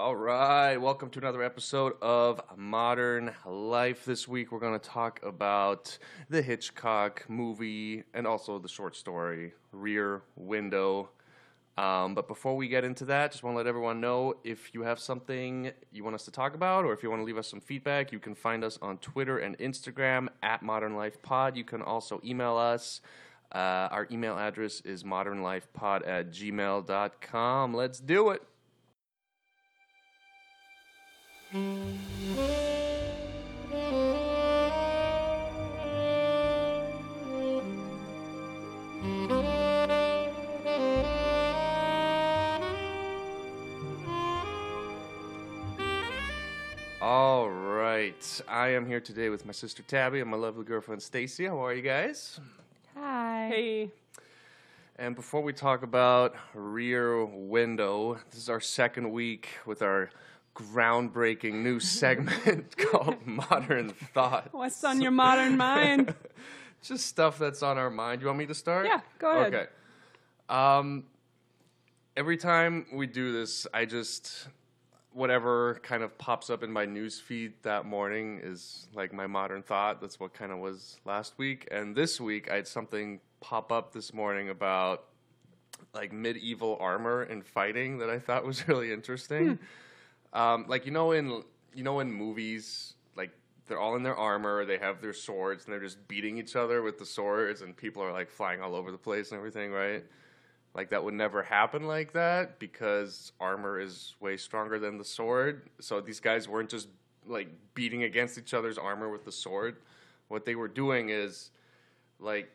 All right, welcome to another episode of Modern Life. This week we're going to talk about the Hitchcock movie and also the short story, Rear Window. But before we get into that, just want to let everyone know if you have something you want us to talk about or if you want to leave us some feedback, you can find us on Twitter and Instagram at Modern Life Pod. You can also email us. Our email address is modernlifepod@gmail.com. Let's do it. All right. I am here today with my sister Tabby and my lovely girlfriend Stacy. How are you guys? Hi. Hey. And before we talk about Rear Window, this is our second week with our groundbreaking new segment called Modern Thought. What's on your modern mind? Just stuff that's on our mind. You want me to start? Yeah, go ahead. Okay. Every time we do this, I just, whatever kind of pops up in my news feed that morning is like my modern thought. That's what kind of was last week. And this week, I had something pop up this morning about like medieval armor and fighting that I thought was really interesting. Like, in movies, like, they're all in their armor, they have their swords, and they're just beating each other with the swords, and people are, like, flying all over the place and everything, right? Like, that would never happen like that, because armor is way stronger than the sword. So these guys weren't just, like, beating against each other's armor with the sword. What they were doing is, like,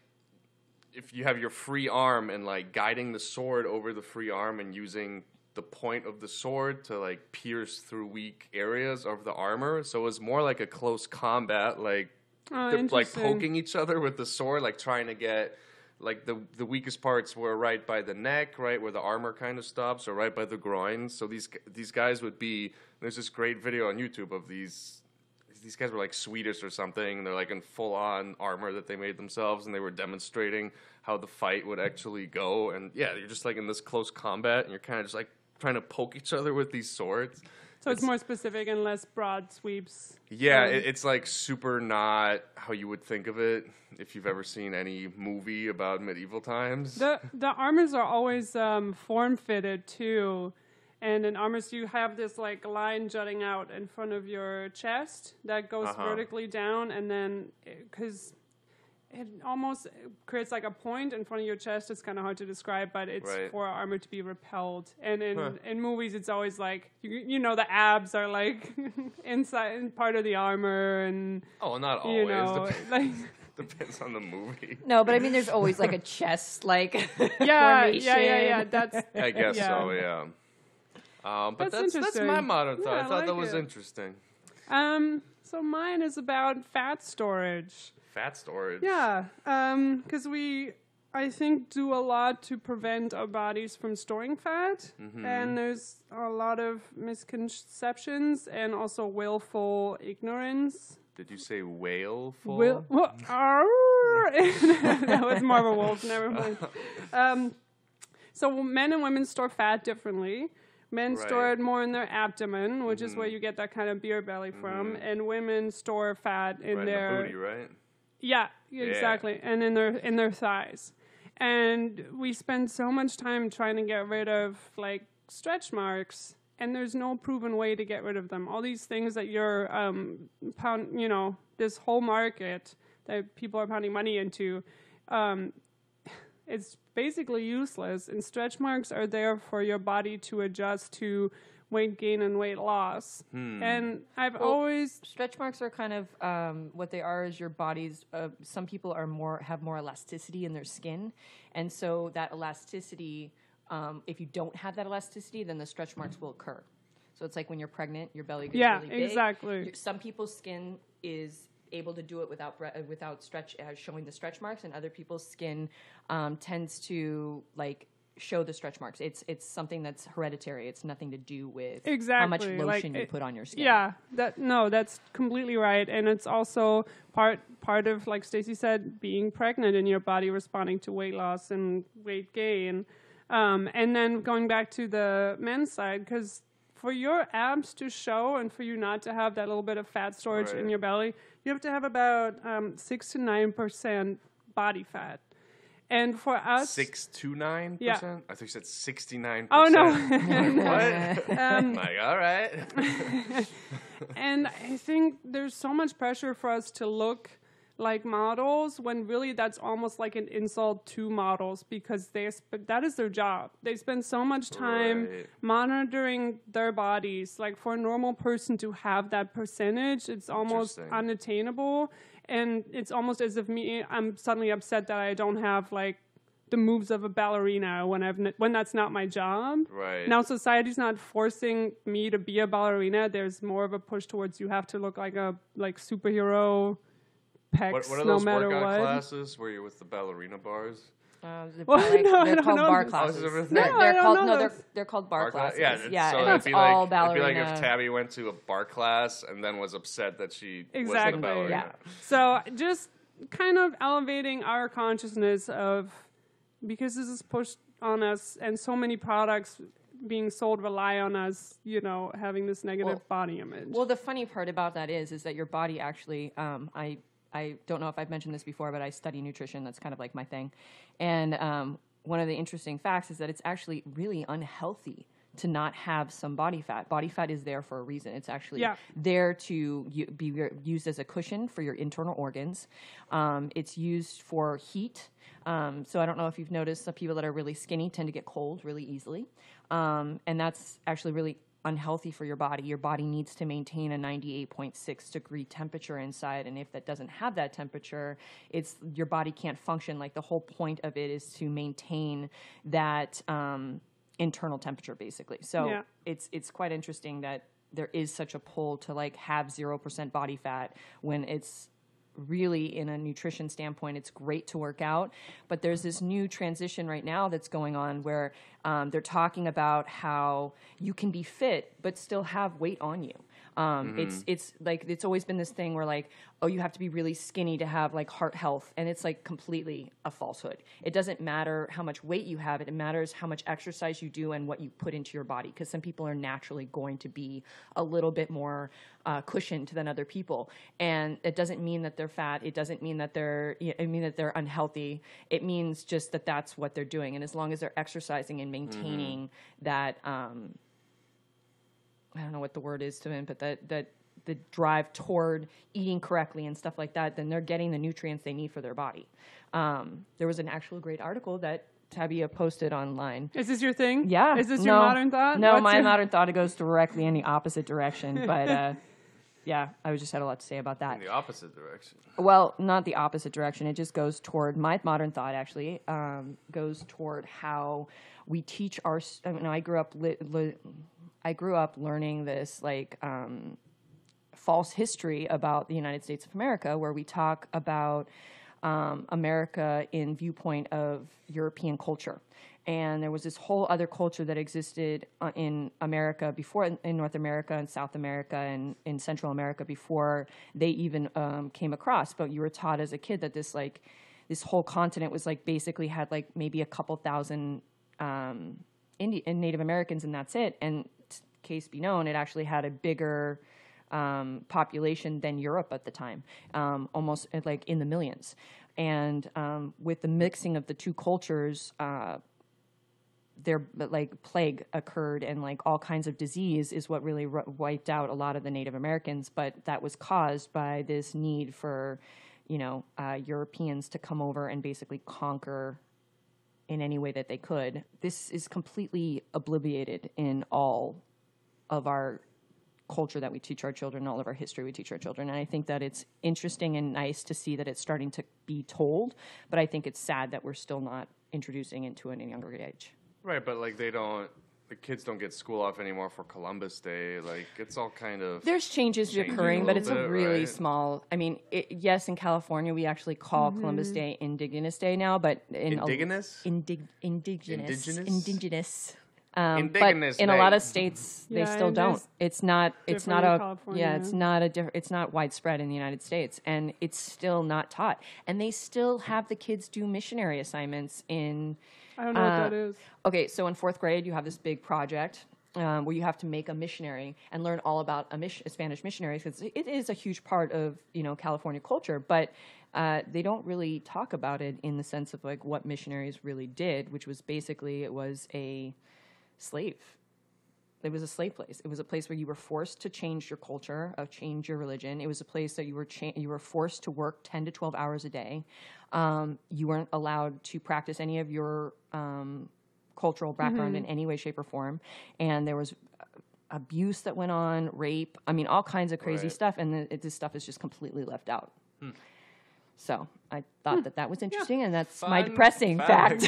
if you have your free arm and, like, guiding the sword over the free arm and using the point of the sword to, like, pierce through weak areas of the armor. So it was more like a close combat, like, like poking each other with the sword, like, trying to get, like, the weakest parts were right by the neck, right, where the armor kind of stops, or right by the groin. So these guys would be, there's this great video on YouTube of these guys were, like, Swedish or something, and they're, like, in full-on armor that they made themselves, and they were demonstrating how the fight would actually go. And, yeah, you're just, like, in this close combat, and you're kind of just, like, trying to poke each other with these swords. So it's more specific and less broad sweeps. Yeah, it's like super not how you would think of it if you've ever seen any movie about medieval times. The armors are always form-fitted, too. And in armors, you have this like line jutting out in front of your chest that goes vertically down. And then, because it almost creates like a point in front of your chest. It's kind of hard to describe, but it's right for armor to be repelled. And in movies, it's always like, you know, the abs are like inside and part of the armor. And oh, not always. You know, depends on the movie. No, but I mean, there's always like a chest, like yeah. That's I guess so, yeah. But that's my modern thought. Yeah, I thought that was interesting. So mine is about fat storage. Fat storage. Yeah, because I think, do a lot to prevent our bodies from storing fat. Mm-hmm. And there's a lot of misconceptions and also willful ignorance. Did you say whaleful? That was Marvel Wolf, never mind. So men and women store fat differently. Men store it more in their abdomen, which is where you get that kind of beer belly from. And women store fat in their booty, right? Yeah, exactly. And in their thighs. And we spend so much time trying to get rid of like stretch marks, and there's no proven way to get rid of them. All these things that you're this whole market that people are pounding money into, it's basically useless. And stretch marks are there for your body to adjust to weight gain and weight loss. And always stretch marks are kind of what they are is your body's. Some people have more elasticity in their skin, and so that elasticity. If you don't have that elasticity, then the stretch marks will occur. So it's like when you're pregnant, your belly gets really big. Yeah, exactly. Some people's skin is able to do it without stretch showing the stretch marks, and other people's skin tends to like show the stretch marks. It's something that's hereditary. It's nothing to do with how much lotion you put on your skin. Yeah, that's completely right, and it's also part of, like Stacey said, being pregnant and your body responding to weight loss and weight gain. And then going back to the men's side, because for your abs to show and for you not to have that little bit of fat storage in your belly, you have to have about 6 to 9% body fat. And for us... 6 to 9%? Yeah. I thought you said 69%. Oh, no. I'm like, what? Like, all right. And I think there's so much pressure for us to look like models when really that's almost like an insult to models, because they that is their job. They spend so much time monitoring their bodies. Like, for a normal person to have that percentage, it's almost unattainable. And it's almost as if I'm suddenly upset that I don't have, like, the moves of a ballerina when that's not my job. Right. Now society's not forcing me to be a ballerina. There's more of a push towards you have to look like a superhero pecs, what are no those matter what. Classes where you're with the ballerina bars? They're called bar classes. They're called bar classes. Yeah, so it'd be all ballerina. It'd be like if Tabby went to a bar class and then was upset that she wasn't a ballerina. Yeah. So just kind of elevating our consciousness of, because this is pushed on us and so many products being sold rely on us, you know, having this negative body image. Well, the funny part about that is that your body actually, I don't know if I've mentioned this before, but I study nutrition. That's kind of like my thing. And one of the interesting facts is that it's actually really unhealthy to not have some body fat. Body fat is there for a reason. It's actually there to be used as a cushion for your internal organs. It's used for heat. So I don't know if you've noticed that people that are really skinny tend to get cold really easily. And that's actually really unhealthy for your body. Your body needs to maintain a 98.6 degree temperature inside, and if that doesn't have that temperature, it's your body can't function. Like, the whole point of it is to maintain that internal temperature, basically. So it's quite interesting that there is such a pull to, like, have 0% body fat, when it's really, in a nutrition standpoint, it's great to work out. But there's this new transition right now that's going on where they're talking about how you can be fit but still have weight on you. It's like, it's always been this thing where, like, oh, you have to be really skinny to have, like, heart health. And it's, like, completely a falsehood. It doesn't matter how much weight you have. It matters how much exercise you do and what you put into your body. Because some people are naturally going to be a little bit more cushioned than other people. And it doesn't mean that they're fat. It doesn't mean that they're unhealthy. It means just that that's what they're doing. And as long as they're exercising and maintaining that, I don't know what the word is to him, but that the drive toward eating correctly and stuff like that, then they're getting the nutrients they need for their body. There was an actual great article that Tabia posted online. Is this your thing? Yeah. Is this your modern thought? No, my modern thought, it goes directly in the opposite direction. But yeah, I just had a lot to say about that. In the opposite direction. Well, not the opposite direction. It just goes toward, my modern thought actually goes toward how we teach our, I grew up learning this, like, false history about the United States of America, where we talk about America in viewpoint of European culture. And there was this whole other culture that existed in America before, in North America and South America and in Central America, before they even came across. But you were taught as a kid that this, like, this whole continent was, like, basically had, like, maybe a couple thousand Native Americans, and that's it. And case be known, it actually had a bigger population than Europe at the time, almost like in the millions. And with the mixing of the two cultures, like, plague occurred, and, like, all kinds of disease is what really wiped out a lot of the Native Americans. But that was caused by this need for, Europeans to come over and basically conquer in any way that they could. This is completely obliviated in all of our culture that we teach our children, all of our history we teach our children. And I think that it's interesting and nice to see that it's starting to be told, but I think it's sad that we're still not introducing it to an younger age. Right, but, like, the kids don't get school off anymore for Columbus Day. Like, it's all kind of... There's changes occurring, but it's a really small... I mean, yes, in California, we actually call Columbus Day Indigenous Day now, but... Indigenous? Indigenous. But in a lot of states, they still don't. It's not widespread in the United States, and it's still not taught. And they still have the kids do missionary assignments in... I don't know what that is. Okay, so in 4th grade, you have this big project where you have to make a missionary and learn all about a Spanish missionary, because it is a huge part of, you know, California culture, but they don't really talk about it in the sense of like what missionaries really did, which was basically it was a slave. It was a slave place. It was a place where you were forced to change your culture, change your religion. It was a place that you were forced to work 10 to 12 hours a day. You weren't allowed to practice any of your cultural background in any way, shape, or form. And there was abuse that went on, rape. I mean, all kinds of crazy stuff. And this stuff is just completely left out. So I thought that was interesting. Yeah. And that's my depressing fact.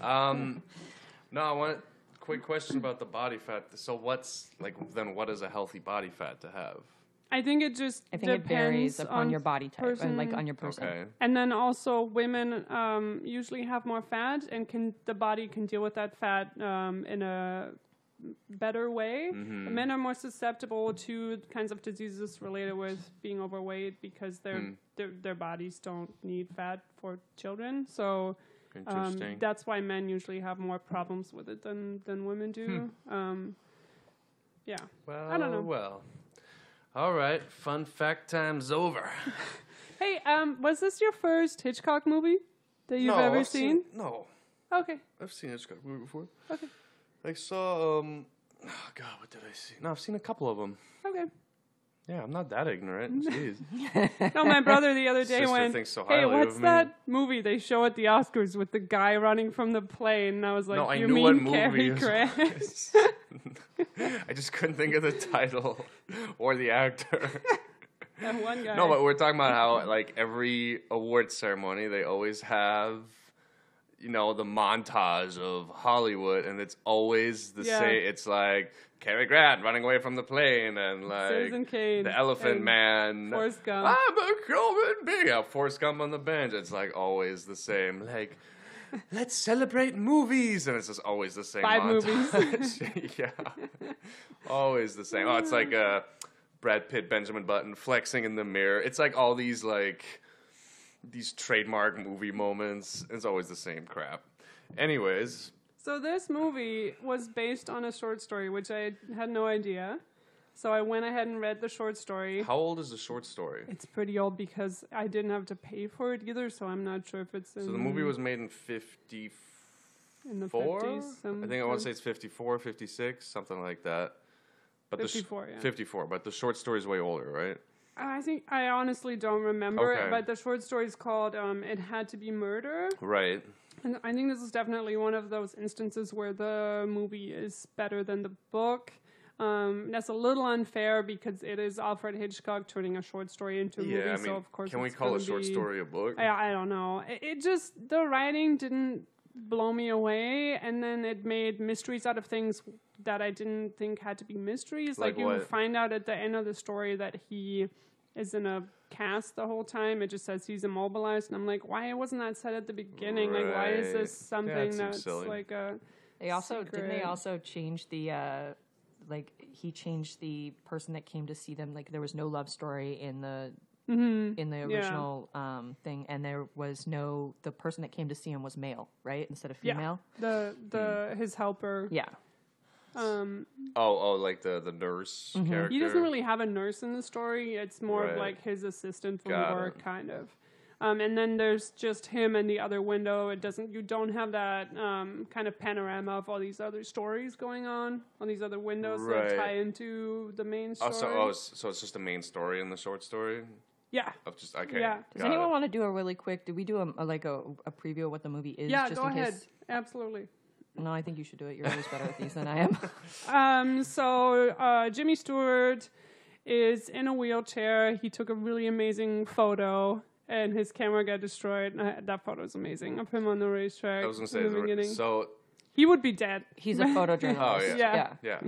No, I want to... Quick question about the body fat. So what is a healthy body fat to have? I think it just depends, it varies upon your body type and like on your person. Okay. And then also women usually have more fat and the body can deal with that fat in a better way. Mm-hmm. Men are more susceptible to kinds of diseases related with being overweight because their bodies don't need fat for children. So that's why men usually have more problems with it than women do. Yeah. Well, I don't know. Well, all right. Fun fact time's over. Hey, was this your first Hitchcock movie that you've ever seen? No. Okay. I've seen Hitchcock movie before. Okay. I saw, oh God, what did I see? No, I've seen a couple of them. Okay. Yeah, I'm not that ignorant. Jeez. No, my brother the other day went, hey, what's that movie they show at the Oscars with the guy running from the plane? And I was like, you mean Cary Grant? I just couldn't think of the title or the actor. That one guy. No, but we're talking about how, like, every award ceremony, they always have, you know, the montage of Hollywood, and it's always the same. It's like... Cary Grant running away from the plane, and like Kane, the Elephant Man. Forrest Gump. I'm a human being. Forrest Gump on the bench. It's like always the same. Like, let's celebrate movies, and it's just always the same. 5 movies. Yeah, always the same. Oh, it's like Brad Pitt, Benjamin Button flexing in the mirror. It's like all these trademark movie moments. It's always the same crap. Anyways. So this movie was based on a short story, which I had no idea. So I went ahead and read the short story. How old is the short story? It's pretty old because I didn't have to pay for it either, so I'm not sure if it's in... So the movie was made in 54? In the 50s. I think I want to say it's 54, 56, something like that. But 54, yeah. 54, but the short story is way older, right? I think I honestly don't remember it, but the short story is called It Had to Be Murder. Right. And I think this is definitely one of those instances where the movie is better than the book. That's a little unfair because it is Alfred Hitchcock turning a short story into a movie. I mean, so of course, can we call a short story a book? I don't know. It just, the writing didn't blow me away, and then it made mysteries out of things that I didn't think had to be mysteries. Like you find out at the end of the story that he is in a cast the whole time. It just says he's immobilized, and I'm like, why wasn't that said at the beginning? Right. Like, why is this something that's silly. Like a? They also secret? Didn't they also change the he changed the person that came to see them. Like there was no love story in the original thing, and there was no the person that came to see him was male, right, instead of female. The his helper. Yeah. Like the nurse character. He doesn't really have a nurse in the story. It's more of like his assistant from work, kind of. And then there's just him and the other window. You don't have that kind of panorama of all these other stories going on these other windows that tie into the main story. So it's just the main story in the short story? Yeah. Does anyone want to do a really quick? Did we do a preview of what the movie is? Yeah, just go ahead. Absolutely. No, I think you should do it. You're always better at these than I am. So Jimmy Stewart is in a wheelchair. He took a really amazing photo, and his camera got destroyed. That photo is amazing of him on the racetrack. I was going to say, so he would be dead. He's a photojournalist. Yeah.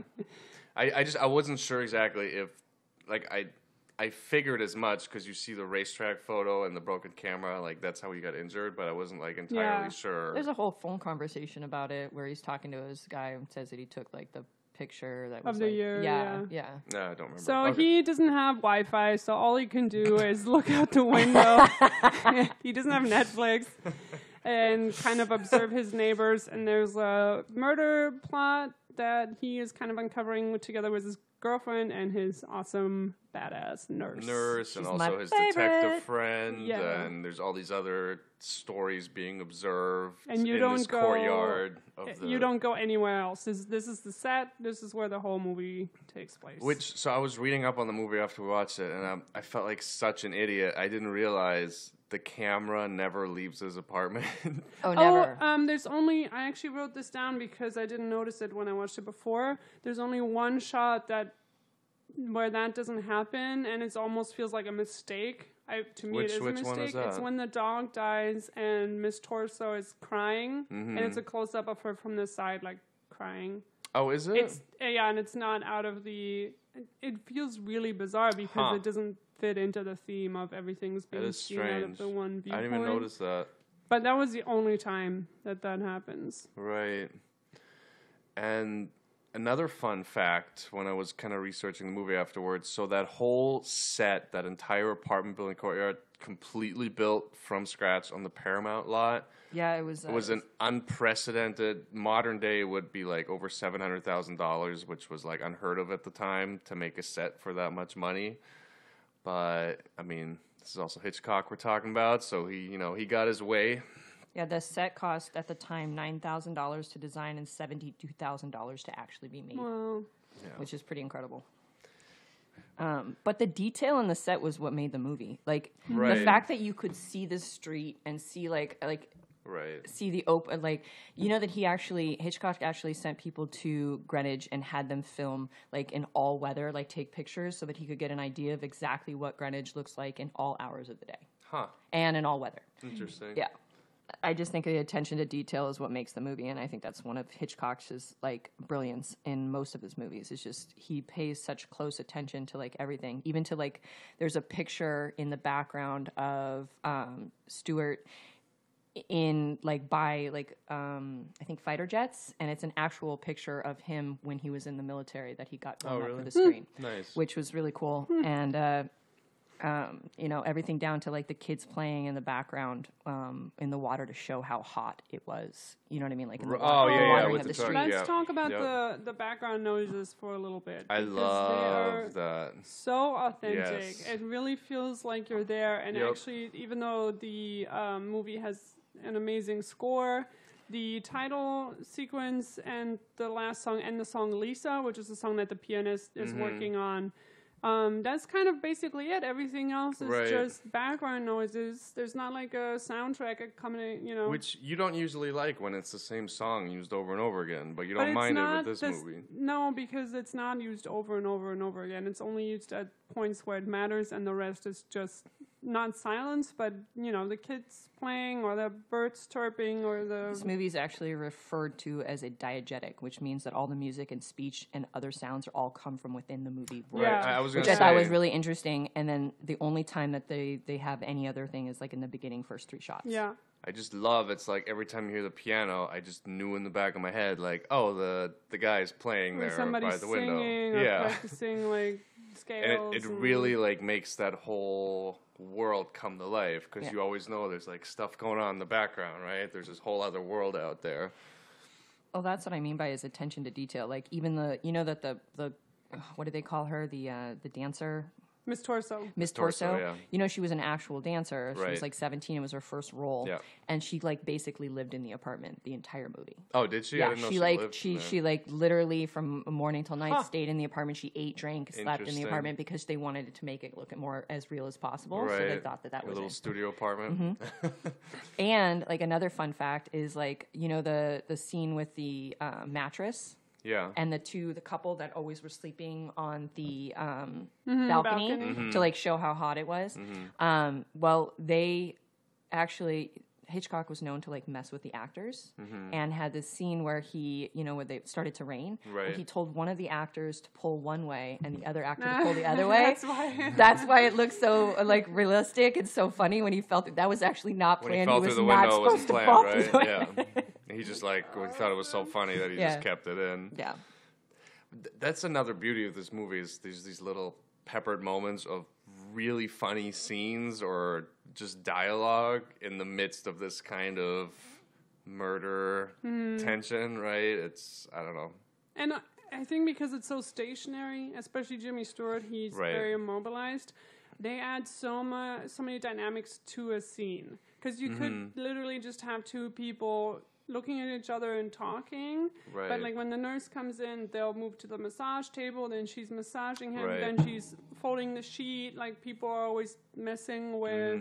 I wasn't sure exactly if, I figured as much because you see the racetrack photo and the broken camera, that's how he got injured, but I wasn't entirely sure. There's a whole phone conversation about it where he's talking to his guy and says that he took the picture that was of the year. Yeah. No, I don't remember. So he doesn't have Wi-Fi, so all he can do is look out the window. He doesn't have Netflix. And kind of observe his neighbors, and there's a murder plot that he is kind of uncovering together with his girlfriend and his awesome badass nurse. She's and also his favorite detective friend. Yeah. And there's all these other stories being observed and courtyard of the... You don't go anywhere else. This is the set. This is where the whole movie takes place. So I was reading up on the movie after we watched it, and I felt like such an idiot. I didn't realize... The camera never leaves his apartment. Oh, never. I actually wrote this down because I didn't notice it when I watched it before. There's only one shot where that doesn't happen, and it almost feels like a mistake. To me, it is a mistake. One is that? It's when the dog dies and Miss Torso is crying, and it's a close-up of her from the side, like, crying. Oh, is it? Yeah, and it's not out of the... It feels really bizarre because it doesn't... fit into the theme of everything's being seen out of the one viewpoint. I didn't even notice that. But that was the only time that happens. Right. And another fun fact, when I was kind of researching the movie afterwards, so that whole set, that entire apartment building courtyard, completely built from scratch on the Paramount lot. Yeah, it was an unprecedented, modern day would be like over $700,000, which was like unheard of at the time to make a set for that much money. But, I mean, this is also Hitchcock we're talking about, so he got his way. Yeah, the set cost at the time $9,000 to design and $72,000 to actually be made, which is pretty incredible. But the detail in the set was what made the movie. Like, the fact that you could see the street and see, like... Right. See the open, like, you know that Hitchcock actually sent people to Greenwich and had them film, like, in all weather, like, take pictures so that he could get an idea of exactly what Greenwich looks like in all hours of the day. Huh. And in all weather. Interesting. Yeah. I just think the attention to detail is what makes the movie, and I think that's one of Hitchcock's, like, brilliance in most of his movies. It's just he pays such close attention to, like, everything. Even to, like, there's a picture in the background of Stewart... in I think fighter jets, and it's an actual picture of him when he was in the military that he got blown up for the screen, nice, which was really cool. And everything down to like the kids playing in the background in the water to show how hot it was. You know what I mean? Like in the water, the street. Let's talk about the background noises for a little bit. I love that. So authentic. Yes. It really feels like you're there. And actually, even though the movie has an amazing score, the title sequence and the last song and the song "Lisa," which is the song that the pianist is working on. That's kind of basically it. Everything else is just background noises. There's not like a soundtrack accompanying, Which you don't usually like when it's the same song used over and over again, but you don't mind it with this movie. No, because it's not used over and over and over again. It's only used at points where it matters, and the rest is just not silence, but, the kids playing or the birds chirping or the... This movie is actually referred to as a diegetic, which means that all the music and speech and other sounds all come from within the movie. Yeah. I thought was really interesting. And then the only time that they have any other thing is like in the beginning, first three shots. Yeah. I just love it's like every time you hear the piano, I just knew in the back of my head, like, oh, the guy's playing there by the window. Or practicing like scales. And it really like makes that whole world come to life because you always know there's like stuff going on in the background, right? There's this whole other world out there. Oh, that's what I mean by his attention to detail. Like even the what do they call her? The dancer. Miss Torso. She was an actual dancer. She was like 17. It was her first role. Yeah. And she like basically lived in the apartment the entire movie. Oh, did she? Yeah, she literally from morning till night stayed in the apartment. She ate, drank, slept in the apartment because they wanted to make it look more as real as possible. Right. So they thought that was a little studio apartment. Mm-hmm. And like another fun fact is like, the scene with the mattress. Yeah. And the couple that always were sleeping on the balcony. Mm-hmm. To like show how hot it was. Mm-hmm. Hitchcock was known to like mess with the actors, and had this scene where he, where they started to rain. Right. And he told one of the actors to pull one way and the other actor to pull the other way. That's why it looks so like realistic and so funny when he felt that was actually not planned. When he was not supposed to fall through the window, right? Yeah. He just like thought it was so funny that he just kept it in. Yeah. That's another beauty of this movie is these little peppered moments of really funny scenes or just dialogue in the midst of this kind of murder tension, right? It's, I don't know. And I think because it's so stationary, especially Jimmy Stewart, he's very immobilized. They add so many dynamics to a scene. Because you could literally just have two people looking at each other and talking. Right. But like when the nurse comes in, they'll move to the massage table, then she's massaging him, then she's folding the sheet. Like people are always messing with...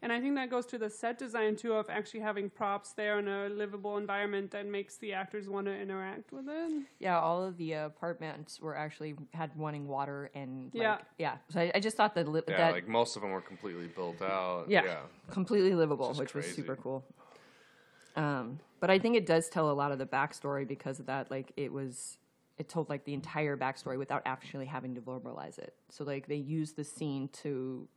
And I think that goes to the set design, too, of actually having props there in a livable environment that makes the actors want to interact with it. Yeah, all of the apartments were actually had running water and, like, So I just thought that... like, most of them were completely built out. Yeah. Completely livable, which crazy. Was super cool. But I think it does tell a lot of the backstory because of that. Like, it was... It told, like, the entire backstory without actually having to verbalize it. So, like, they used the scene to...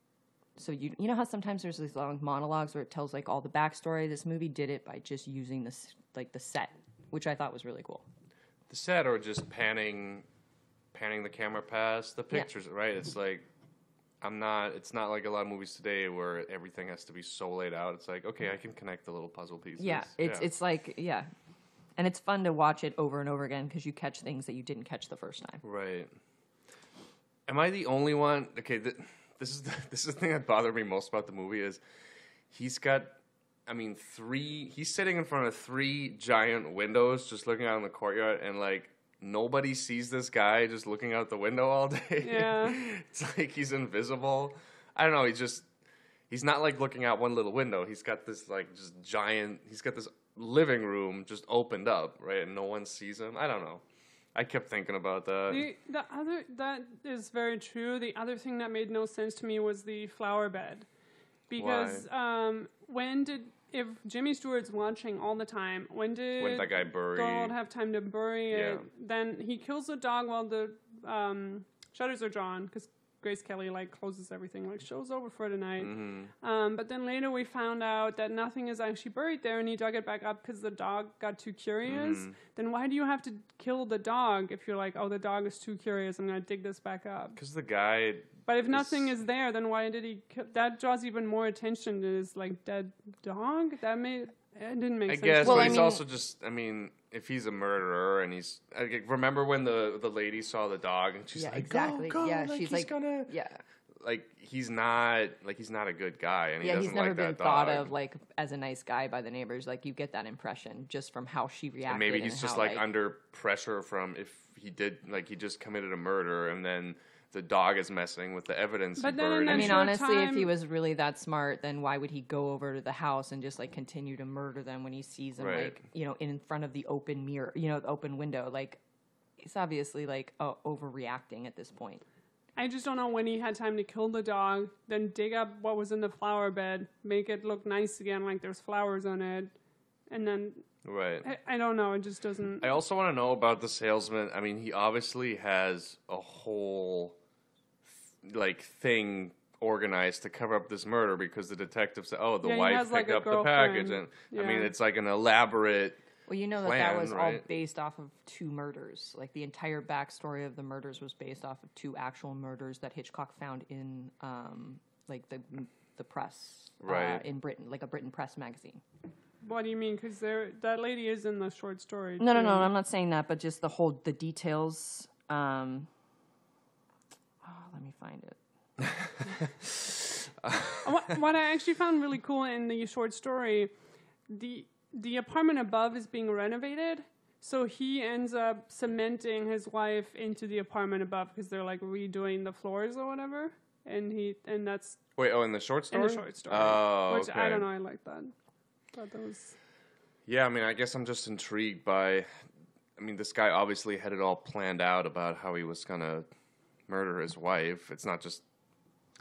So you know how sometimes there's these long monologues where it tells like all the backstory. This movie did it by just using this like the set, which I thought was really cool. The set, or just panning the camera past the pictures, right? It's like It's not like a lot of movies today where everything has to be so laid out. It's like okay, I can connect the little puzzle pieces. It's like and it's fun to watch it over and over again because you catch things that you didn't catch the first time. Right. Am I the only one? Okay. This is the thing that bothered me most about the movie is he's got, I mean, he's sitting in front of three giant windows just looking out in the courtyard, and, like, nobody sees this guy just looking out the window all day. Yeah. It's like he's invisible. I don't know. He's not, like, looking out one little window. He's got this, like, just giant, he's got this living room just opened up, right, and no one sees him. I don't know. I kept thinking about that. That is very true. The other thing that made no sense to me was the flower bed. Because if Jimmy Stewart's watching all the time, when did that guy bury? Donald have time to bury it? Then he kills the dog while the shutters are drawn because Grace Kelly, like, closes everything, like, show's over for tonight. Mm-hmm. But then later we found out that nothing is actually buried there, and he dug it back up because the dog got too curious. Mm-hmm. Then why do you have to kill the dog if you're like, oh, the dog is too curious, I'm going to dig this back up? Because the guy... But if nothing is there, then why did he... That draws even more attention to this, like, dead dog? It didn't make sense. I guess, but if he's a murderer and he's... remember when the lady saw the dog and she's go. Yeah, like, she's like... Gonna, yeah. Like, he's not a good guy, and he doesn't like that dog. Yeah, he's never been thought of, like, as a nice guy by the neighbors. Like, you get that impression just from how she reacted. And maybe he's just, like, under pressure from if he did... Like, he just committed a murder, and then... The dog is messing with the evidence. But then if he was really that smart, then why would he go over to the house and just, like, continue to murder them when he sees them, like, you know, in front of the open mirror, you know, the open window? Like, he's obviously, like, overreacting at this point. I just don't know when he had time to kill the dog, then dig up what was in the flower bed, make it look nice again, like there's flowers on it, and then... Right. I don't know. It just doesn't... I also want to know about the salesman. I mean, he obviously has a whole, like, thing organized to cover up this murder because the detective said, oh, the wife picked up the package. And I mean, it's like an elaborate... Well, you know that that was all based off of two murders. Like, the entire backstory of the murders was based off of two actual murders that Hitchcock found in, like, the press in Britain, like a Britain press magazine. What do you mean? Because that lady is in the short story. No, I'm not saying that, but just the details. Let me find it. What I actually found really cool in the short story, the apartment above is being renovated, so he ends up cementing his wife into the apartment above because they're, like, redoing the floors or whatever, and that's... Wait, in the short story? In the short story. Oh, which, okay. I don't know, I like that. Yeah, I mean, I guess I'm just intrigued by... I mean, this guy obviously had it all planned out about how he was going to murder his wife. It's not just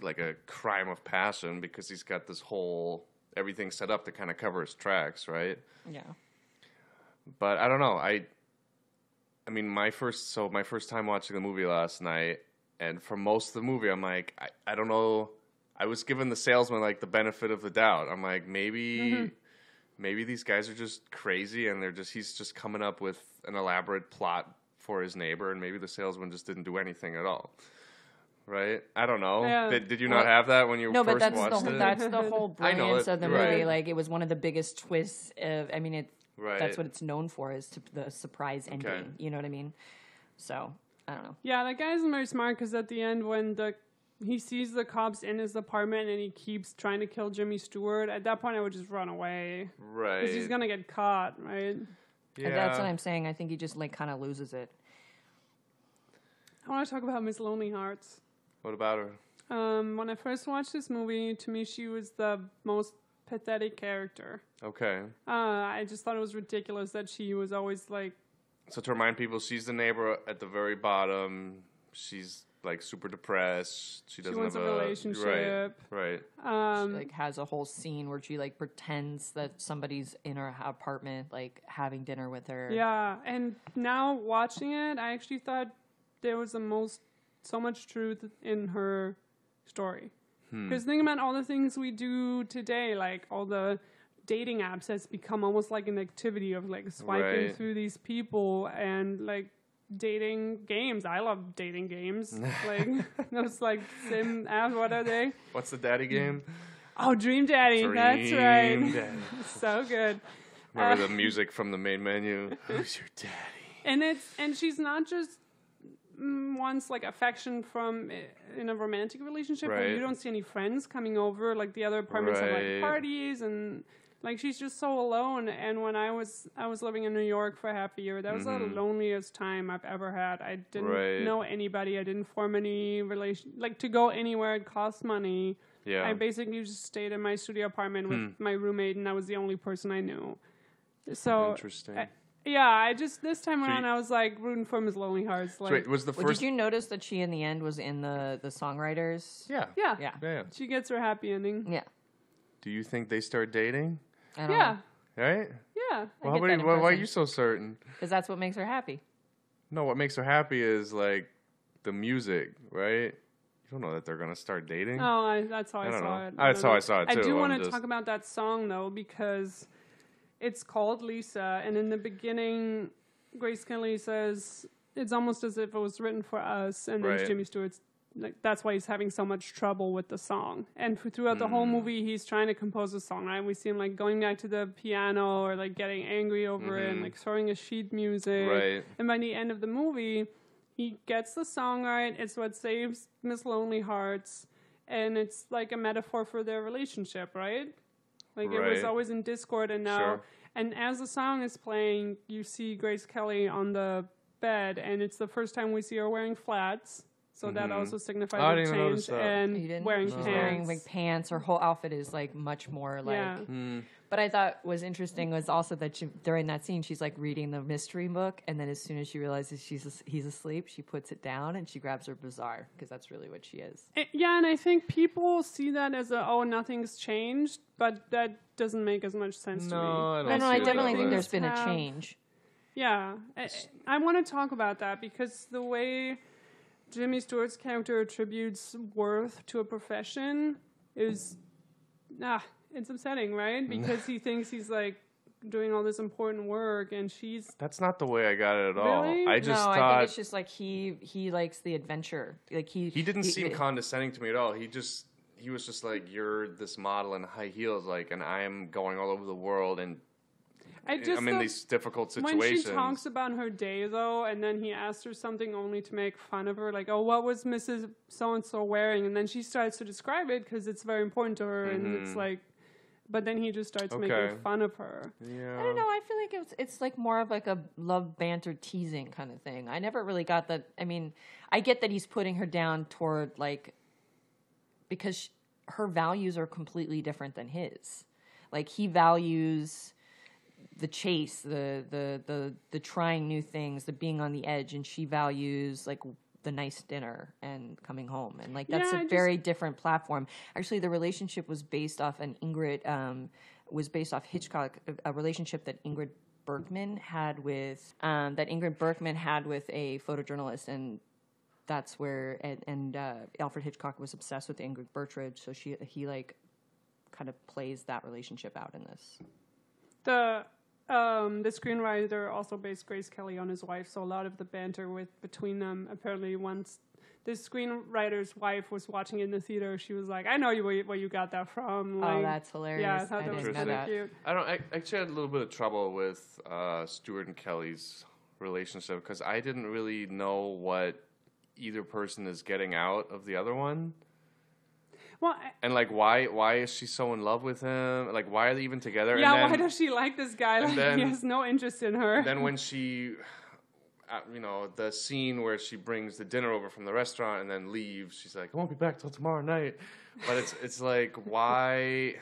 like a crime of passion because he's got this whole... Everything set up to kind of cover his tracks, right? Yeah. But I don't know. I mean, my first time watching the movie last night, and for most of the movie, I'm like, I don't know. I was giving the salesman, like, the benefit of the doubt. I'm like, maybe... Mm-hmm. Maybe these guys are just crazy, and he's just coming up with an elaborate plot for his neighbor, and maybe the salesman just didn't do anything at all, right? I don't know. Yeah. Did you not have that when you first watched it? No, but that's the whole brilliance of the movie. Like, it was one of the biggest twists of. I mean, Right. That's what it's known for, is the surprise ending. Okay. You know what I mean? So, I don't know. Yeah, that guy's very smart, because at the end when he sees the cops in his apartment and he keeps trying to kill Jimmy Stewart, at that point I would just run away. Right. Because he's going to get caught, right? Yeah. And that's what I'm saying. I think he just like kind of loses it. I want to talk about Miss Lonely Hearts. What about her? When I first watched this movie, to me she was the most pathetic character. Okay. I just thought it was ridiculous that she was always like... So to remind people, she's the neighbor at the very bottom. She's like super depressed. She doesn't have a relationship. Right. She like has a whole scene where she like pretends that somebody's in her apartment, like having dinner with her. Yeah. And now watching it, I actually thought there was so much truth in her story. Because think about all the things we do today, like all the dating apps has become almost like an activity of like swiping through these people and like dating games. I love dating games. Like those like sim apps, what are they? What's the daddy game? Oh, Dream Daddy. That's right. Daddy. So good. Remember the music from the main menu? Who's your daddy? And she's not just wants like affection from in a romantic relationship, where you don't see any friends coming over, like the other apartments have like parties, and like she's just so alone. And when I was living in New York for half a year, that was the loneliest time I've ever had. I didn't know anybody. I didn't form any relation. Like to go anywhere, it costs money. Yeah, I basically just stayed in my studio apartment with my roommate, and that was the only person I knew. So interesting. This time around, I was, like, rooting for Miss Lonely Hearts. Like, wait, was the first... Did you notice that she, in the end, was in the songwriters? Yeah. Yeah. Yeah. She gets her happy ending. Yeah. Do you think they start dating? I don't know. Right? Yeah. Well, why are you so certain? Because that's what makes her happy. No, what makes her happy is, like, the music, right? You don't know that they're going to start dating? Oh, that's how I saw it. That's how I saw it, too. I do want to talk about that song, though, because... It's called Lisa, and in the beginning, Grace Kelly says, it's almost as if it was written for us, and then Jimmy Stewart's, like, that's why he's having so much trouble with the song. And throughout the whole movie, he's trying to compose a song, right? We see him, like, going back to the piano or, like, getting angry over it and, like, throwing a sheet music. Right. And by the end of the movie, he gets the song right. It's what saves Miss Lonely Hearts, and it's, like, a metaphor for their relationship, right? Like, it was always in discord, and now... Sure. And as the song is playing, you see Grace Kelly on the bed, and it's the first time we see her wearing flats. So that also signifies a change, and wearing pants. She's wearing, like, pants. Her whole outfit is, like, much more, like... Yeah. But I thought was interesting was also that she, during that scene, she's, like, reading the mystery book, and then as soon as she realizes he's asleep, she puts it down, and she grabs her bazaar, because that's really what she is. And I think people see that as nothing's changed, but that doesn't make as much sense to me. I definitely think there's been a change. Yeah. I want to talk about that, because the way Jimmy Stewart's character attributes worth to a profession is... It's upsetting, right? Because he thinks he's, like, doing all this important work, and she's... That's not the way I got it at all. Really? I think it's just, like, he likes the adventure. Like, he didn't seem condescending to me at all. He was just like, you're this model in high heels, like, and I am going all over the world, and I'm in these difficult situations. When she talks about her day, though, and then he asks her something only to make fun of her, like, oh, what was Mrs. So-and-so wearing? And then she starts to describe it, because it's very important to her, and it's like... But then he just starts making fun of her. Yeah. I don't know. I feel like it's like more of like a love banter teasing kind of thing. I never really got that. I mean, I get that he's putting her down toward like because her values are completely different than his. Like he values the chase, the trying new things, the being on the edge, and she values like the nice dinner and coming home. And like, that's very different platform. Actually, the relationship was based off Hitchcock, a relationship that Ingrid Bergman had with, a photojournalist. And that's where, Alfred Hitchcock was obsessed with Ingrid Bergman. So he like kind of plays that relationship out in this. The screenwriter also based Grace Kelly on his wife, so a lot of the banter between them apparently once the screenwriter's wife was watching it in the theater. She was like, I know where you got that from. Like, oh, that's hilarious. Yeah, I thought that was really cute. I actually had a little bit of trouble with Stewart and Kelly's relationship because I didn't really know what either person is getting out of the other one. Well, why is she so in love with him? Like, why are they even together? Yeah, and then, why does she like this guy? Like, then, he has no interest in her. And then when she, you know, the scene where she brings the dinner over from the restaurant and then leaves, she's like, I won't be back till tomorrow night. But it's like, why?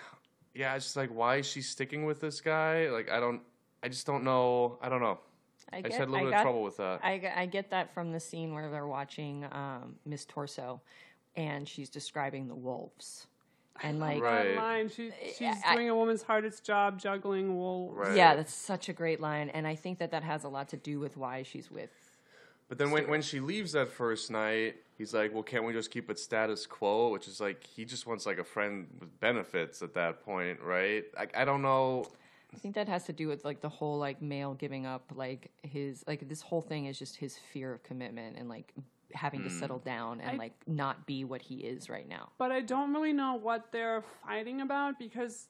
Yeah, it's just like, why is she sticking with this guy? Like, I just don't know. I just had a little bit of trouble with that. I get that from the scene where they're watching Miss Torso. And she's describing the wolves, and like right. line, she's doing a woman's hardest job, juggling wolves. Right. Yeah, that's such a great line, and I think that has a lot to do with why she's with. But then when she leaves that first night, he's like, "Well, can't we just keep it status quo?" Which is like he just wants like a friend with benefits at that point, right? I don't know. I think that has to do with like the whole like male giving up, like his like this whole thing is just his fear of commitment and like. Having to settle down and like not be what he is right now. But I don't really know what they're fighting about because,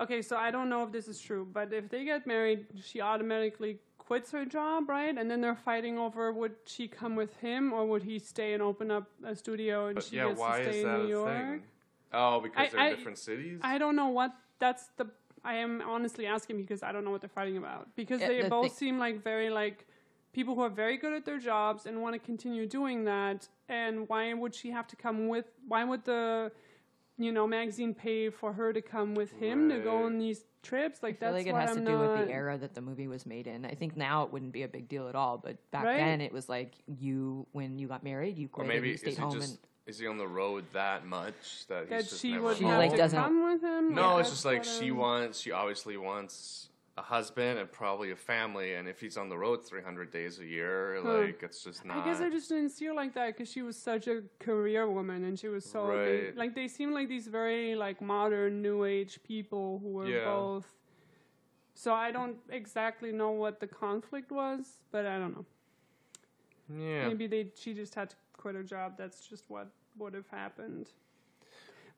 okay, so I don't know if this is true, but if they get married, she automatically quits her job, right? And then they're fighting over would she come with him or would he stay and open up a studio and she gets to stay in New York? Oh, because they're different cities? I don't know what that's the... I am honestly asking because I don't know what they're fighting about. Because they both seem like very like... people who are very good at their jobs and want to continue doing that, and why would she have to come with... Why would the, you know, magazine pay for her to come with him right. to go on these trips? Like, I feel that's like it has I'm to do with the era that the movie was made in. I think now it wouldn't be a big deal at all, but back right? then it was like you, when you got married, you quit and you stayed home just, and... Is he on the road that much that he's just she never would have like to come with him? No, it's just like she obviously wants... a husband and probably a family, and if he's on the road 300 days a year, like it's just not. I guess I just didn't see her like that because she was such a career woman, and she was so right. Like they seemed like these very like modern, new age people who were both. So I don't exactly know what the conflict was, but I don't know. Yeah, maybe she just had to quit her job. That's just what would have happened.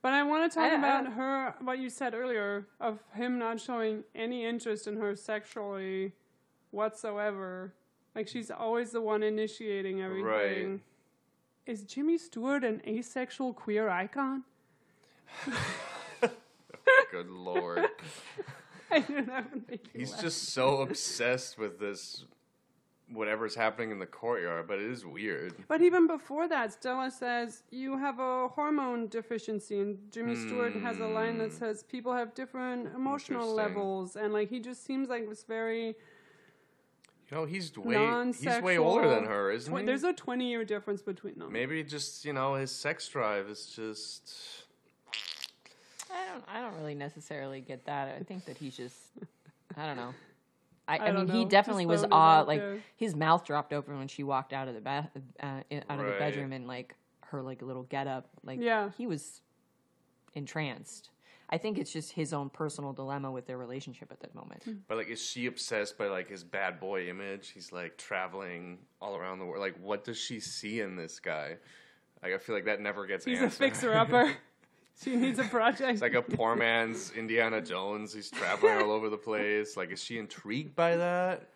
But I want to talk about her, what you said earlier, of him not showing any interest in her sexually whatsoever. Like, she's always the one initiating everything. Right. Is Jimmy Stewart an asexual queer icon? Good Lord. I don't know. He's just so obsessed with this... whatever's happening in the courtyard, but it is weird. But even before that, Stella says, you have a hormone deficiency, and Jimmy Stewart has a line that says, people have different emotional levels, and like he just seems like this very... You know, he's way older than her, isn't he? There's a 20-year difference between them. Maybe just, you know, his sex drive is just... I don't really necessarily get that. I think that he's just... I don't know. I mean, he definitely was awed. Like his mouth dropped open when she walked out of the out of the bedroom, and like her like little getup. Like he was entranced. I think it's just his own personal dilemma with their relationship at that moment. But like, is she obsessed by like his bad boy image? He's like traveling all around the world. Like, what does she see in this guy? Like, I feel like that never gets answered. He's a fixer-upper. She needs a project. It's like a poor man's Indiana Jones. He's traveling all over the place. Like, is she intrigued by that?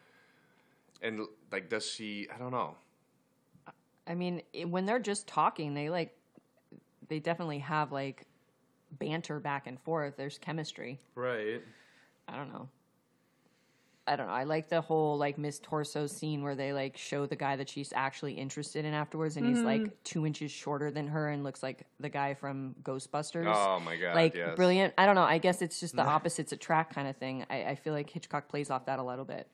And, like, does she... I don't know. I mean, when they're just talking, they definitely have, like, banter back and forth. There's chemistry. Right. I don't know. I like the whole, like, Miss Torso scene where they, like, show the guy that she's actually interested in afterwards, and he's, like, 2 inches shorter than her and looks like the guy from Ghostbusters. Oh, my God, like, yes. Brilliant. I don't know. I guess it's just the opposites attract kind of thing. I feel like Hitchcock plays off that a little bit.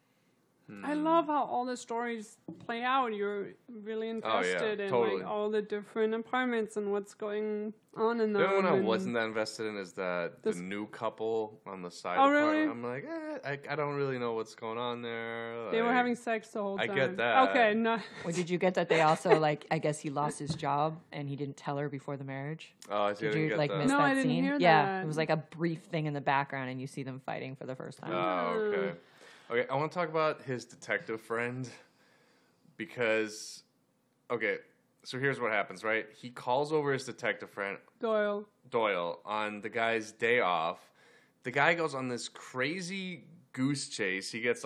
I love how all the stories play out. You're really invested in like all the different apartments and what's going on in them. The only one I wasn't that invested in is that the new couple on the side. Oh, really? I'm like, I don't really know what's going on there. Like, they were having sex the whole time. I get that. Okay, no. Well, did you get that they also like? I guess he lost his job and he didn't tell her before the marriage. Oh, I see. Did you like miss that scene? No, I didn't hear that. Yeah, it was like a brief thing in the background, and you see them fighting for the first time. Oh, okay. Okay, I want to talk about his detective friend because, okay, So here's what happens, right? He calls over his detective friend, Doyle, on the guy's day off. The guy goes on this crazy goose chase. He gets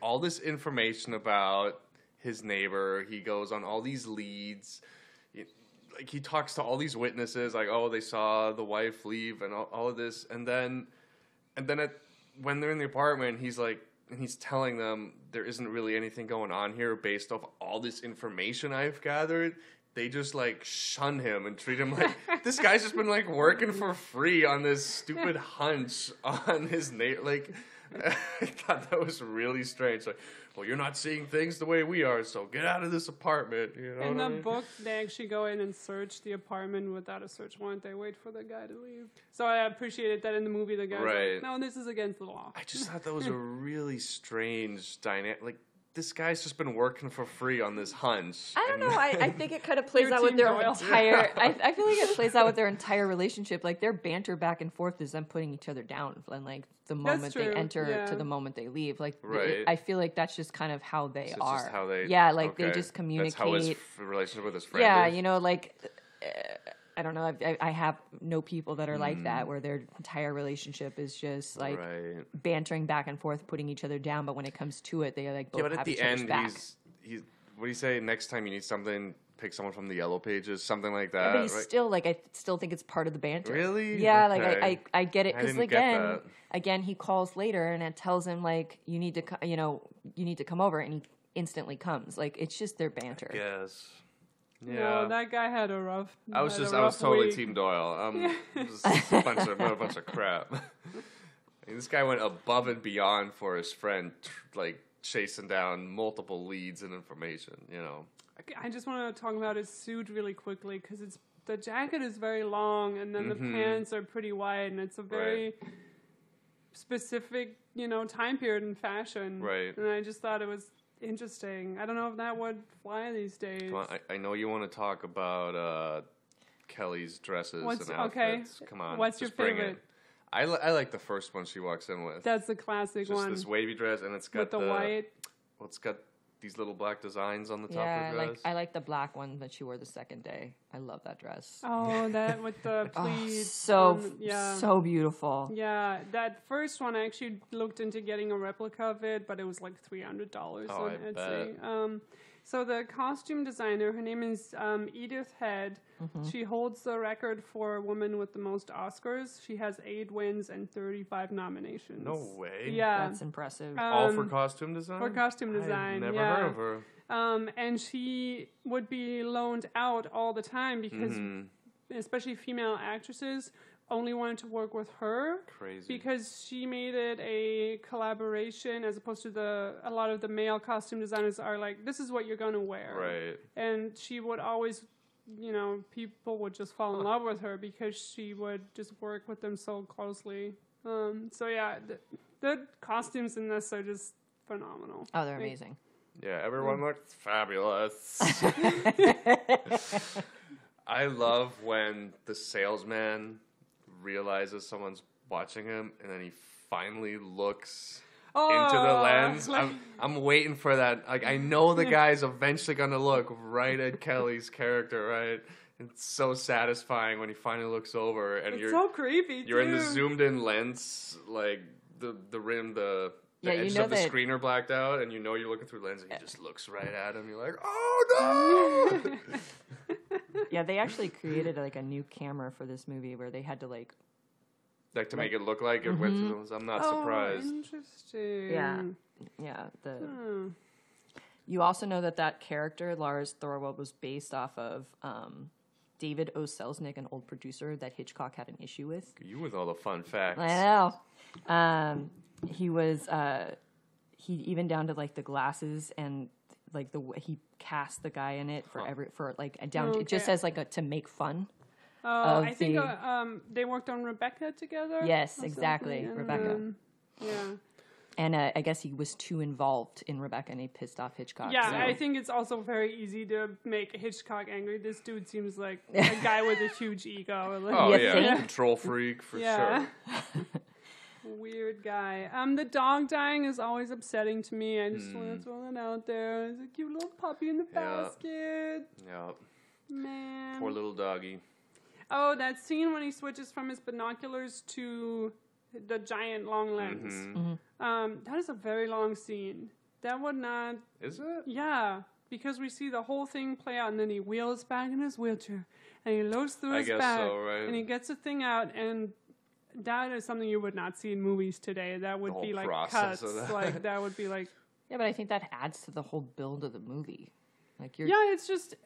all this information about his neighbor. He goes on all these leads. He talks to all these witnesses, like, oh, they saw the wife leave and all of this. And then when they're in the apartment, he's like, and he's telling them there isn't really anything going on here based off all this information I've gathered. They just, like, shun him and treat him like, this guy's just been, like, working for free on this stupid hunch on his neighbor. Like, I thought that was really strange. Like, well, you're not seeing things the way we are, so get out of this apartment. You know in the I mean? Book, they actually go in and search the apartment without a search warrant. They wait for the guy to leave. So I appreciated that in the movie, the guy's like, no, this is against the law. I just thought that was a really strange dynamic. Like, this guy's just been working for free on this hunch. I don't know. I think it kind of plays out with their entire... I feel like it plays out with their entire relationship. Like, their banter back and forth is them putting each other down. And, like, the moment they enter to the moment they leave. Like, I feel like that's just kind of how they are. Just how they... Yeah, like, they just communicate. That's how his relationship with his friend is. You know, like... I don't know. I have no people that are like that, where their entire relationship is just like bantering back and forth, putting each other down. But when it comes to it, they like both have each other's back. But at the end, he's what do you say? Next time you need something, pick someone from the Yellow Pages, something like that. Yeah, but he's still like, I still think it's part of the banter. Really? Yeah. Okay. Like I get it because again, he calls later and it tells him like you need to come over, and he instantly comes. Like it's just their banter. Yes. Yeah, no, that guy had a rough. I was totally week. Team Doyle. It was a bunch of crap. And this guy went above and beyond for his friend, like chasing down multiple leads and information. You know, I just want to talk about his suit really quickly because the jacket is very long, and then the pants are pretty wide, and it's a very specific, time period in fashion. Right, and I just thought it was. Interesting. I don't know if that would fly these days. Well, I know you want to talk about Kelly's dresses and outfits. Okay. Come on. What's your favorite? I like the first one she walks in with. That's the classic one. Just this wavy dress, and it's got the white. Well, it's got these little black designs on the top of the dress. I like the black one that she wore the second day. I love that dress. Oh, that with the pleats. So beautiful. Yeah, that first one I actually looked into getting a replica of it, but it was like $300 on Etsy. So the costume designer, her name is Edith Head. Mm-hmm. She holds the record for a woman with the most Oscars. She has 8 wins and 35 nominations. No way. Yeah. That's impressive. All for costume design? For costume design, I've never heard of her. And she would be loaned out all the time because, especially female actresses, only wanted to work with her. Crazy. Because she made it a collaboration as opposed to a lot of the male costume designers are like, this is what you're going to wear. Right. And she would always, people would just fall in love with her because she would just work with them so closely. The costumes in this are just phenomenal. Oh, they're amazing. Yeah, everyone looked fabulous. I love when the salesman realizes someone's watching him, and then he finally looks into the lens. I'm waiting for that. Like I know the guy's eventually going to look right at Kelly's character, right? It's so satisfying when he finally looks over, and it's so creepy. You're in the zoomed-in lens, like the rim, the edge of the screen are blacked out, and you're looking through the lens, and he just looks right at him. You're like, oh no! Yeah, they actually created like a new camera for this movie where they had to like to make it look like it went through. I'm not surprised. Interesting. Yeah. You also know that character Lars Thorwald was based off of David O. Selznick, an old producer that Hitchcock had an issue with. You with all the fun facts. I know. He was he even down to like the glasses and. Like the way he cast the guy in it just as like to make fun. I think they worked on Rebecca together. Yes, exactly, Rebecca. And I guess he was too involved in Rebecca, and he pissed off Hitchcock. Yeah, so. I think it's also very easy to make Hitchcock angry. This dude seems like a guy with a huge ego. Like, control freak for sure. weird guy. The dog dying is always upsetting to me. I just want to throw that out there. It's a cute little puppy in the basket. Yep. Man. Poor little doggy. Oh, that scene when he switches from his binoculars to the giant long lens. Mm-hmm. That is a very long scene. That would not... Is it? Yeah. Because we see the whole thing play out, and then he wheels back in his wheelchair, and he loads through his bag, right? And he gets the thing out, and that is something you would not see in movies today. That would be like cuts. Like that would be like. Yeah, but I think that adds to the whole build of the movie. Like you're. Yeah, it's just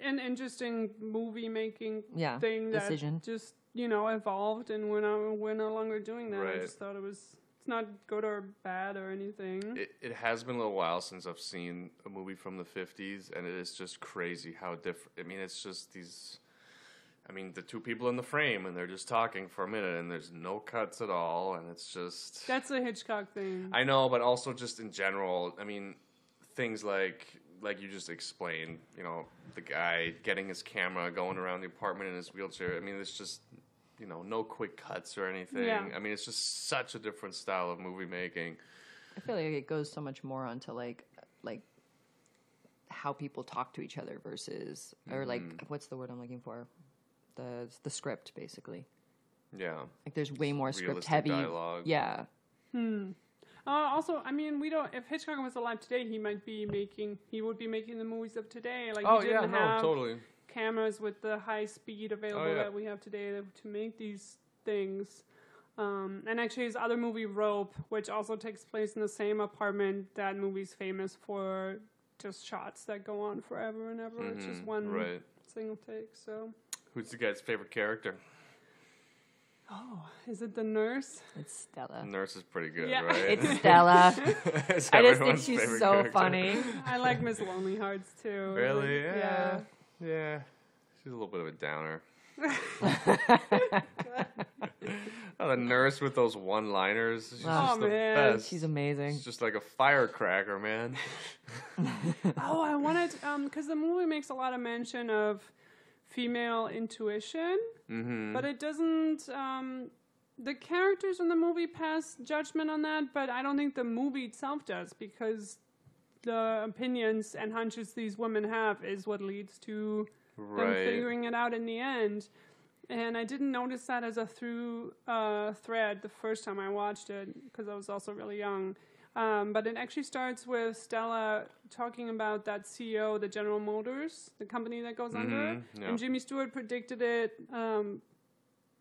an interesting movie making thing that just evolved, and we're no longer doing that. Right. I just thought it was. It's not good or bad or anything. It has been a little while since I've seen a movie from the 50s, and it is just crazy how different. I mean, it's just these... I mean, the two people in the frame, and they're just talking for a minute, and there's no cuts at all, and it's just... That's a Hitchcock thing. I know, but also just in general, I mean, things like you just explained, the guy getting his camera, going around the apartment in his wheelchair. I mean, it's just... no quick cuts or anything. Yeah. I mean, it's just such a different style of movie making. I feel like it goes so much more onto like how people talk to each other versus, or like, what's the word I'm looking for? The script, basically. Yeah. Like there's way more script heavy. Dialogue. Yeah. Also, I mean, we don't. If Hitchcock was alive today, he would be making the movies of today. Like totally. Cameras with the high speed available that we have today to make these things. And actually his other movie, Rope, which also takes place in the same apartment, that movie's famous for just shots that go on forever and ever. It's just one single take. So, who's the guy's favorite character? Oh, is it the nurse? It's Stella. The nurse is pretty good, right? It's Stella. It's I just think she's so funny. I like Miss Lonely Hearts, too. Really? Like, yeah. Yeah, she's a little bit of a downer. Oh, the nurse with those one-liners. She's just the best. She's amazing. She's just like a firecracker, man. I wanted... because the movie makes a lot of mention of female intuition, but it doesn't... the characters in the movie pass judgment on that, but I don't think the movie itself does, because... the opinions and hunches these women have is what leads to them figuring it out in the end. And I didn't notice that as a thread the first time I watched it, because I was also really young. But it actually starts with Stella talking about that CEO, the General Motors, the company that goes under. Yeah. And Jimmy Stewart predicted it. And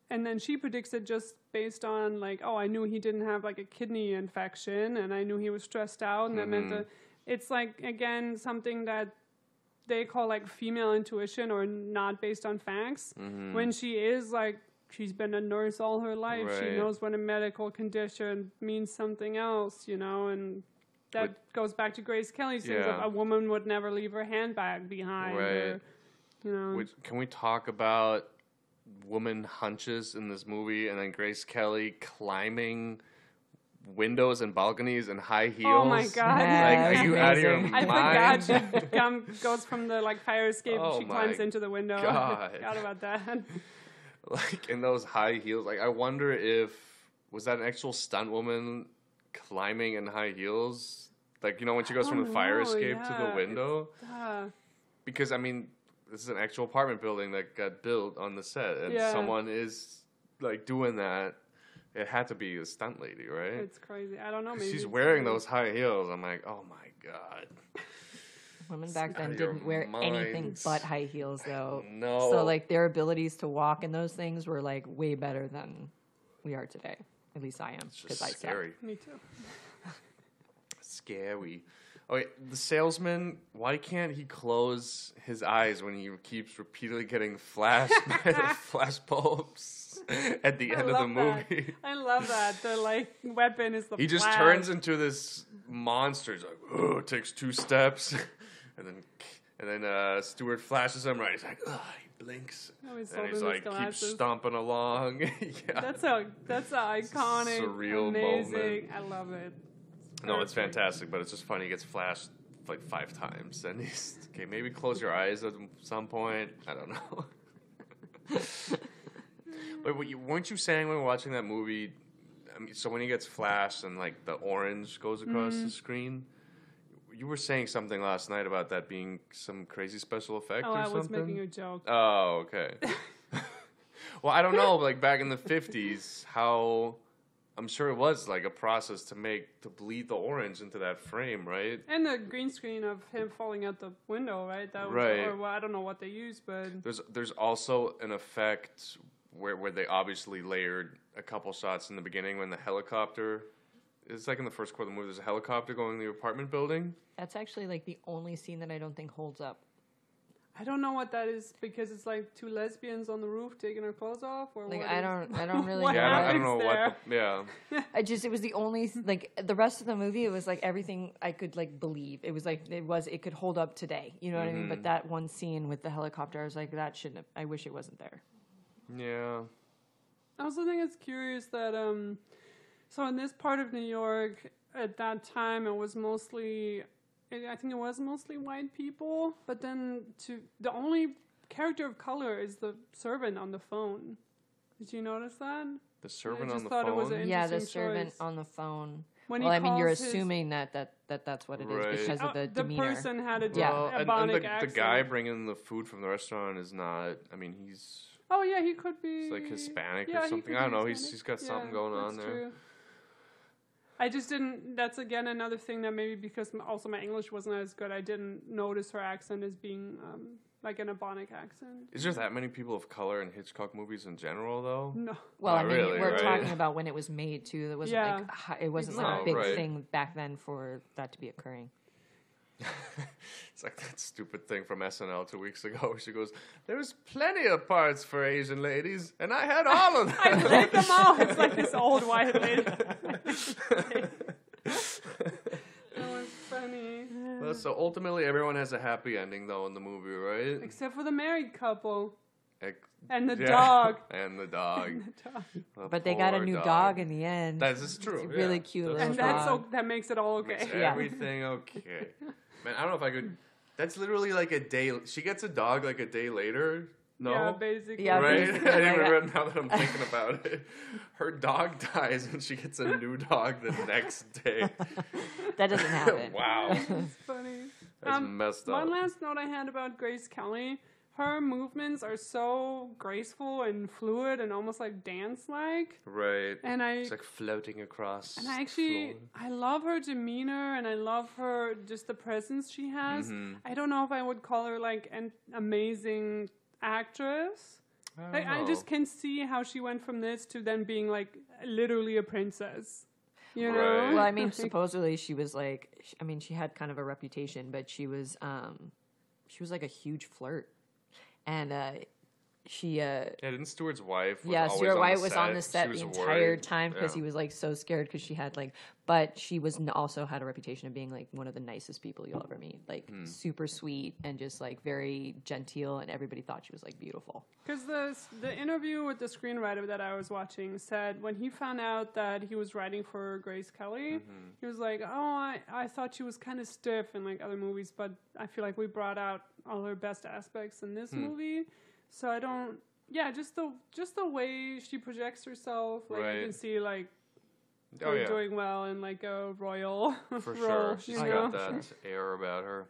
then she predicts it just based on, like, I knew he didn't have, like, a kidney infection, and I knew he was stressed out. And that meant that... It's like, again, something that they call like female intuition or not based on facts. When she is like, she's been a nurse all her life. Right. She knows when a medical condition means something else, and that goes back to Grace Kelly's things. Like a woman would never leave her handbag behind. Right. Or, can we talk about woman hunches in this movie, and then Grace Kelly climbing... windows and balconies and high heels. Oh my god! Yeah, like, are you out of your mind? I forgot she goes from the fire escape. Oh, she climbs into the window. God. I forgot about that. Like in those high heels. Like I wonder if was that an actual stunt woman climbing in high heels? Like when she goes from the fire escape to the window. Because I mean, this is an actual apartment building that got built on the set, and someone is like doing that. It had to be a stunt lady, right? It's crazy. I don't know. Maybe she's wearing those high heels. I'm like, oh my god. Women back then didn't wear anything but high heels, though. No. So like their abilities to walk in those things were like way better than we are today. At least I am. It's just scary. Me too. Scary. Okay, the salesman. Why can't he close his eyes when he keeps repeatedly getting flashed by the flash bulbs at the end of the movie? I love that. The weapon is the. He just turns into this monster. He's like, oh, takes two steps, and then Stewart flashes him right. He's like, oh, he blinks, and he's like, keeps stomping along. That's an iconic, surreal, amazing moment. I love it. No, it's fantastic, but it's just funny. He gets flashed like 5 times. And he's, okay, maybe close your eyes at some point. I don't know. But weren't you saying when we were watching that movie, I mean, so when he gets flashed and like the orange goes across the screen, you were saying something last night about that being some crazy special effect or something? Oh, I was making a joke. Oh, okay. Well, I don't know, like back in the 50s, how I'm sure it was like a process to bleed the orange into that frame, right? And the green screen of him falling out the window, right? That was, right. Or, well, I don't know what they used, but... There's also an effect where they obviously layered a couple shots in the beginning when the helicopter... It's like in the first quarter of the movie, there's a helicopter going in the apartment building. That's actually like the only scene that I don't think holds up. I don't know what that is because it's like two lesbians on the roof taking their clothes off, or like I don't really. It was the only like the rest of the movie. It was like everything I could like believe. It was like it could hold up today. You know what I mean? But that one scene with the helicopter, I was like, that shouldn't have. I wish it wasn't there. Yeah. I also think it's curious that so in this part of New York at that time, it was mostly. I think it was mostly white people, but then the only character of color is the servant on the phone. Did you notice that? The servant on the phone? I just thought it was an interesting choice. Yeah, the servant on the phone. Well, I mean, you're assuming that's what it is because of the demeanor. The person had a demonic accent. The guy bringing the food from the restaurant is not, I mean, he's... Oh, yeah, he could be... He's like Hispanic or something. I don't know. He's got something going on there. True. I just didn't, that's again another thing that maybe because also my English wasn't as good, I didn't notice her accent as being like an Ebonic accent. Is there that many people of color in Hitchcock movies in general, though? No. Well, I mean, really, we're talking about when it was made, too. It wasn't, like a big thing back then for that to be occurring. It's like that stupid thing from SNL 2 weeks ago where she goes, "There's plenty of parts for Asian ladies, and I had all of them." I played them all. It's like this old white lady. That was funny. Well, so ultimately, everyone has a happy ending, though, in the movie, right? Except for the married couple. And the dog. And the dog. The but they got a new dog in the end. That's true. It's really cute. And that makes it all okay. Makes everything okay. Man, I don't know if I could... That's literally like a day... She gets a dog like a day later. No? Yeah, basically. Yeah, right? Basically. I didn't remember now that I'm thinking about it. Her dog dies and she gets a new dog the next day. That doesn't happen. Wow. That's funny. That's messed up. One last note I had about Grace Kelly. Her movements are so graceful and fluid and almost like dance-like. Right. And it's like floating across. And I actually, I love her demeanor and I love her, just the presence she has. Mm-hmm. I don't know if I would call her like an amazing actress. I just can see how she went from this to then being like literally a princess. You know? Right. Well, I mean, supposedly she was like, I mean, she had kind of a reputation, but she was like a huge flirt. And she... didn't Stewart's wife was always Stewart White was on the set the entire time because he was, like, so scared because she had, like... But she was also had a reputation of being, like, one of the nicest people you'll ever meet. Like, super sweet and just, like, very genteel, and everybody thought she was, like, beautiful. Because the interview with the screenwriter that I was watching said when he found out that he was writing for Grace Kelly, he was like, I thought she was kind of stiff in, like, other movies, but I feel like we brought out all her best aspects in this movie. So I don't... Yeah, just the way she projects herself, like, you can see, like... doing well in like a royal for role, sure. She's got that air about her.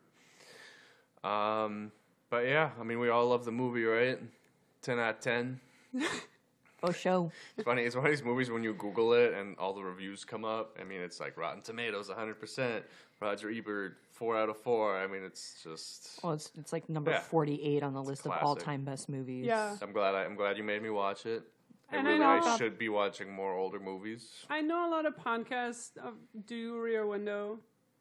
But yeah, I mean, we all love the movie, right? 10 out of 10. Oh, show. It's funny. It's one of these movies when you Google it and all the reviews come up. I mean, it's like Rotten Tomatoes, 100%. Roger Ebert, 4 out of 4. I mean, it's just. Well, it's like number 48 on the list of all time best movies. Yeah, I'm glad you made me watch it. I should be watching more older movies. I know a lot of podcasts do Rear Window,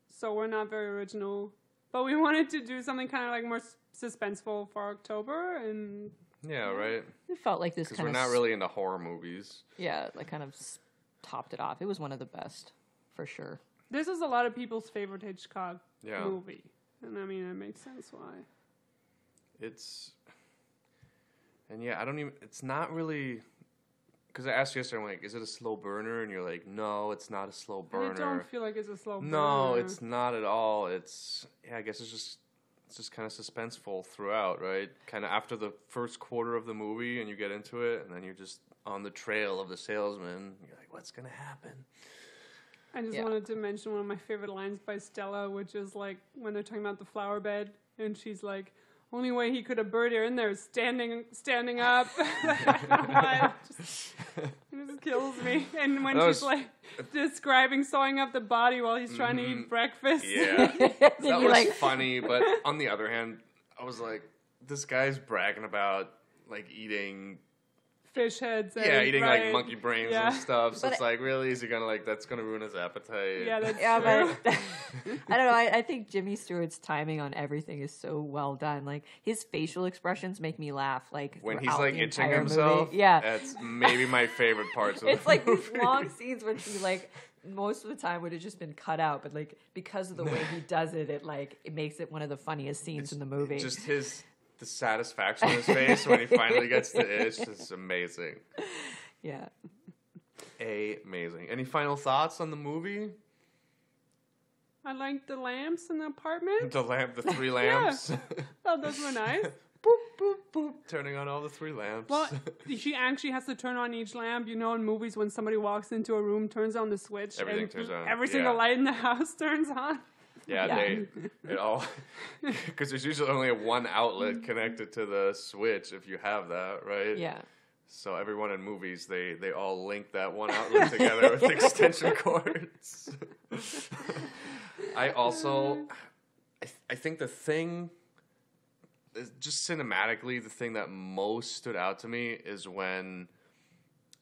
so we're not very original. But we wanted to do something kind of like more suspenseful for October. And it felt like this kind of... Because we're not really into horror movies. Yeah, like kind of topped it off. It was one of the best, for sure. This is a lot of people's favorite Hitchcock movie. And I mean, it makes sense why. It's... And yeah, I don't even... It's not really... Because I asked you yesterday, I'm like, is it a slow burner? And you're like, no, it's not a slow burner. I don't feel like it's a slow burner. No, it's not at all. It's, I guess it's just kind of suspenseful throughout, right? Kind of after the first quarter of the movie and you get into it, and then you're just on the trail of the salesman. You're like, what's going to happen? I just wanted to mention one of my favorite lines by Stella, which is like when they're talking about the flower bed, and she's like, only way he could have buried her in there is standing up. It just kills me. And when she's like describing sewing up the body while he's trying to eat breakfast. Yeah. That was like... funny, but on the other hand, I was like, this guy's bragging about like eating fish heads. Like monkey brains and stuff. So but it's like, really, is he gonna like? That's gonna ruin his appetite. Yeah, that's but I don't know. I think Jimmy Stewart's timing on everything is so well done. Like his facial expressions make me laugh. Like when he's like itching himself. Movie. Yeah, that's maybe my favorite parts of it's the like movie. These long scenes where he like. Most of the time would have just been cut out, but like because of the way he does it, it makes it one of the funniest scenes in the movie. Just the satisfaction on his face when he finally gets the itch is amazing. Yeah. Amazing. Any final thoughts on the movie? I liked the lamps in the apartment. The three lamps. Yeah. Oh, those were nice. Boop, boop, boop. Turning on all the three lamps. Well, she actually has to turn on each lamp. You know, in movies, when somebody walks into a room, turns on the switch. Everything turns on. Every single light in the house turns on. It all... Because there's usually only one outlet connected to the switch, if you have that, right? Yeah. So everyone in movies, they all link that one outlet together with extension cords. I also... I think the thing... Just cinematically, the thing that most stood out to me is when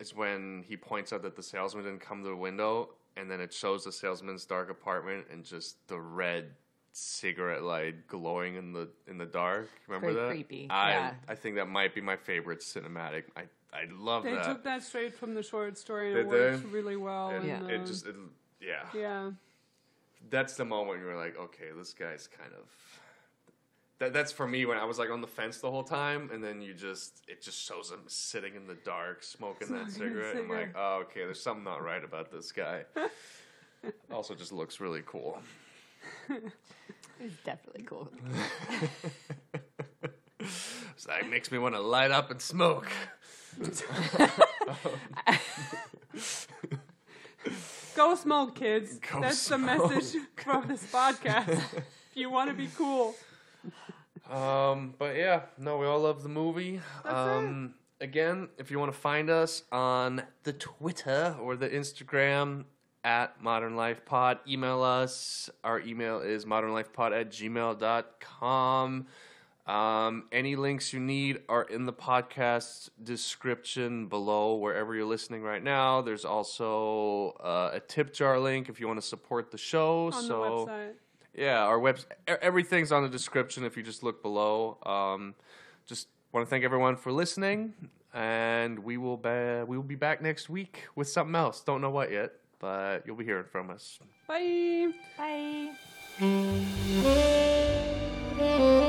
he points out that the salesman didn't come to the window, and then it shows the salesman's dark apartment and just the red cigarette light glowing in the dark. Remember that? Creepy. I think that might be my favorite cinematic. I love that. They took that straight from the short story and it worked really well. Yeah. That's the moment where you're like, okay, this guy's kind of. That's for me when I was like on the fence the whole time, and then it just shows him sitting in the dark smoking that cigarette. I'm like, oh, okay, there's something not right about this guy. Also, just looks really cool. He's definitely cool. So it makes me want to light up and smoke. Go smoke, kids. That's the message from this podcast. If you want to be cool. But yeah, no, we all love the movie. That's it. Again, if you want to find us on the Twitter or the Instagram at Modern Life Pod, email us. Our email is modernlifepod@gmail.com. Any links you need are in the podcast description below, wherever you're listening right now. There's also a tip jar link if you want to support the show. On the website. Yeah, our website, everything's on the description if you just look below. Just want to thank everyone for listening, and we will be back next week with something else. Don't know what yet, but you'll be hearing from us. Bye. Bye.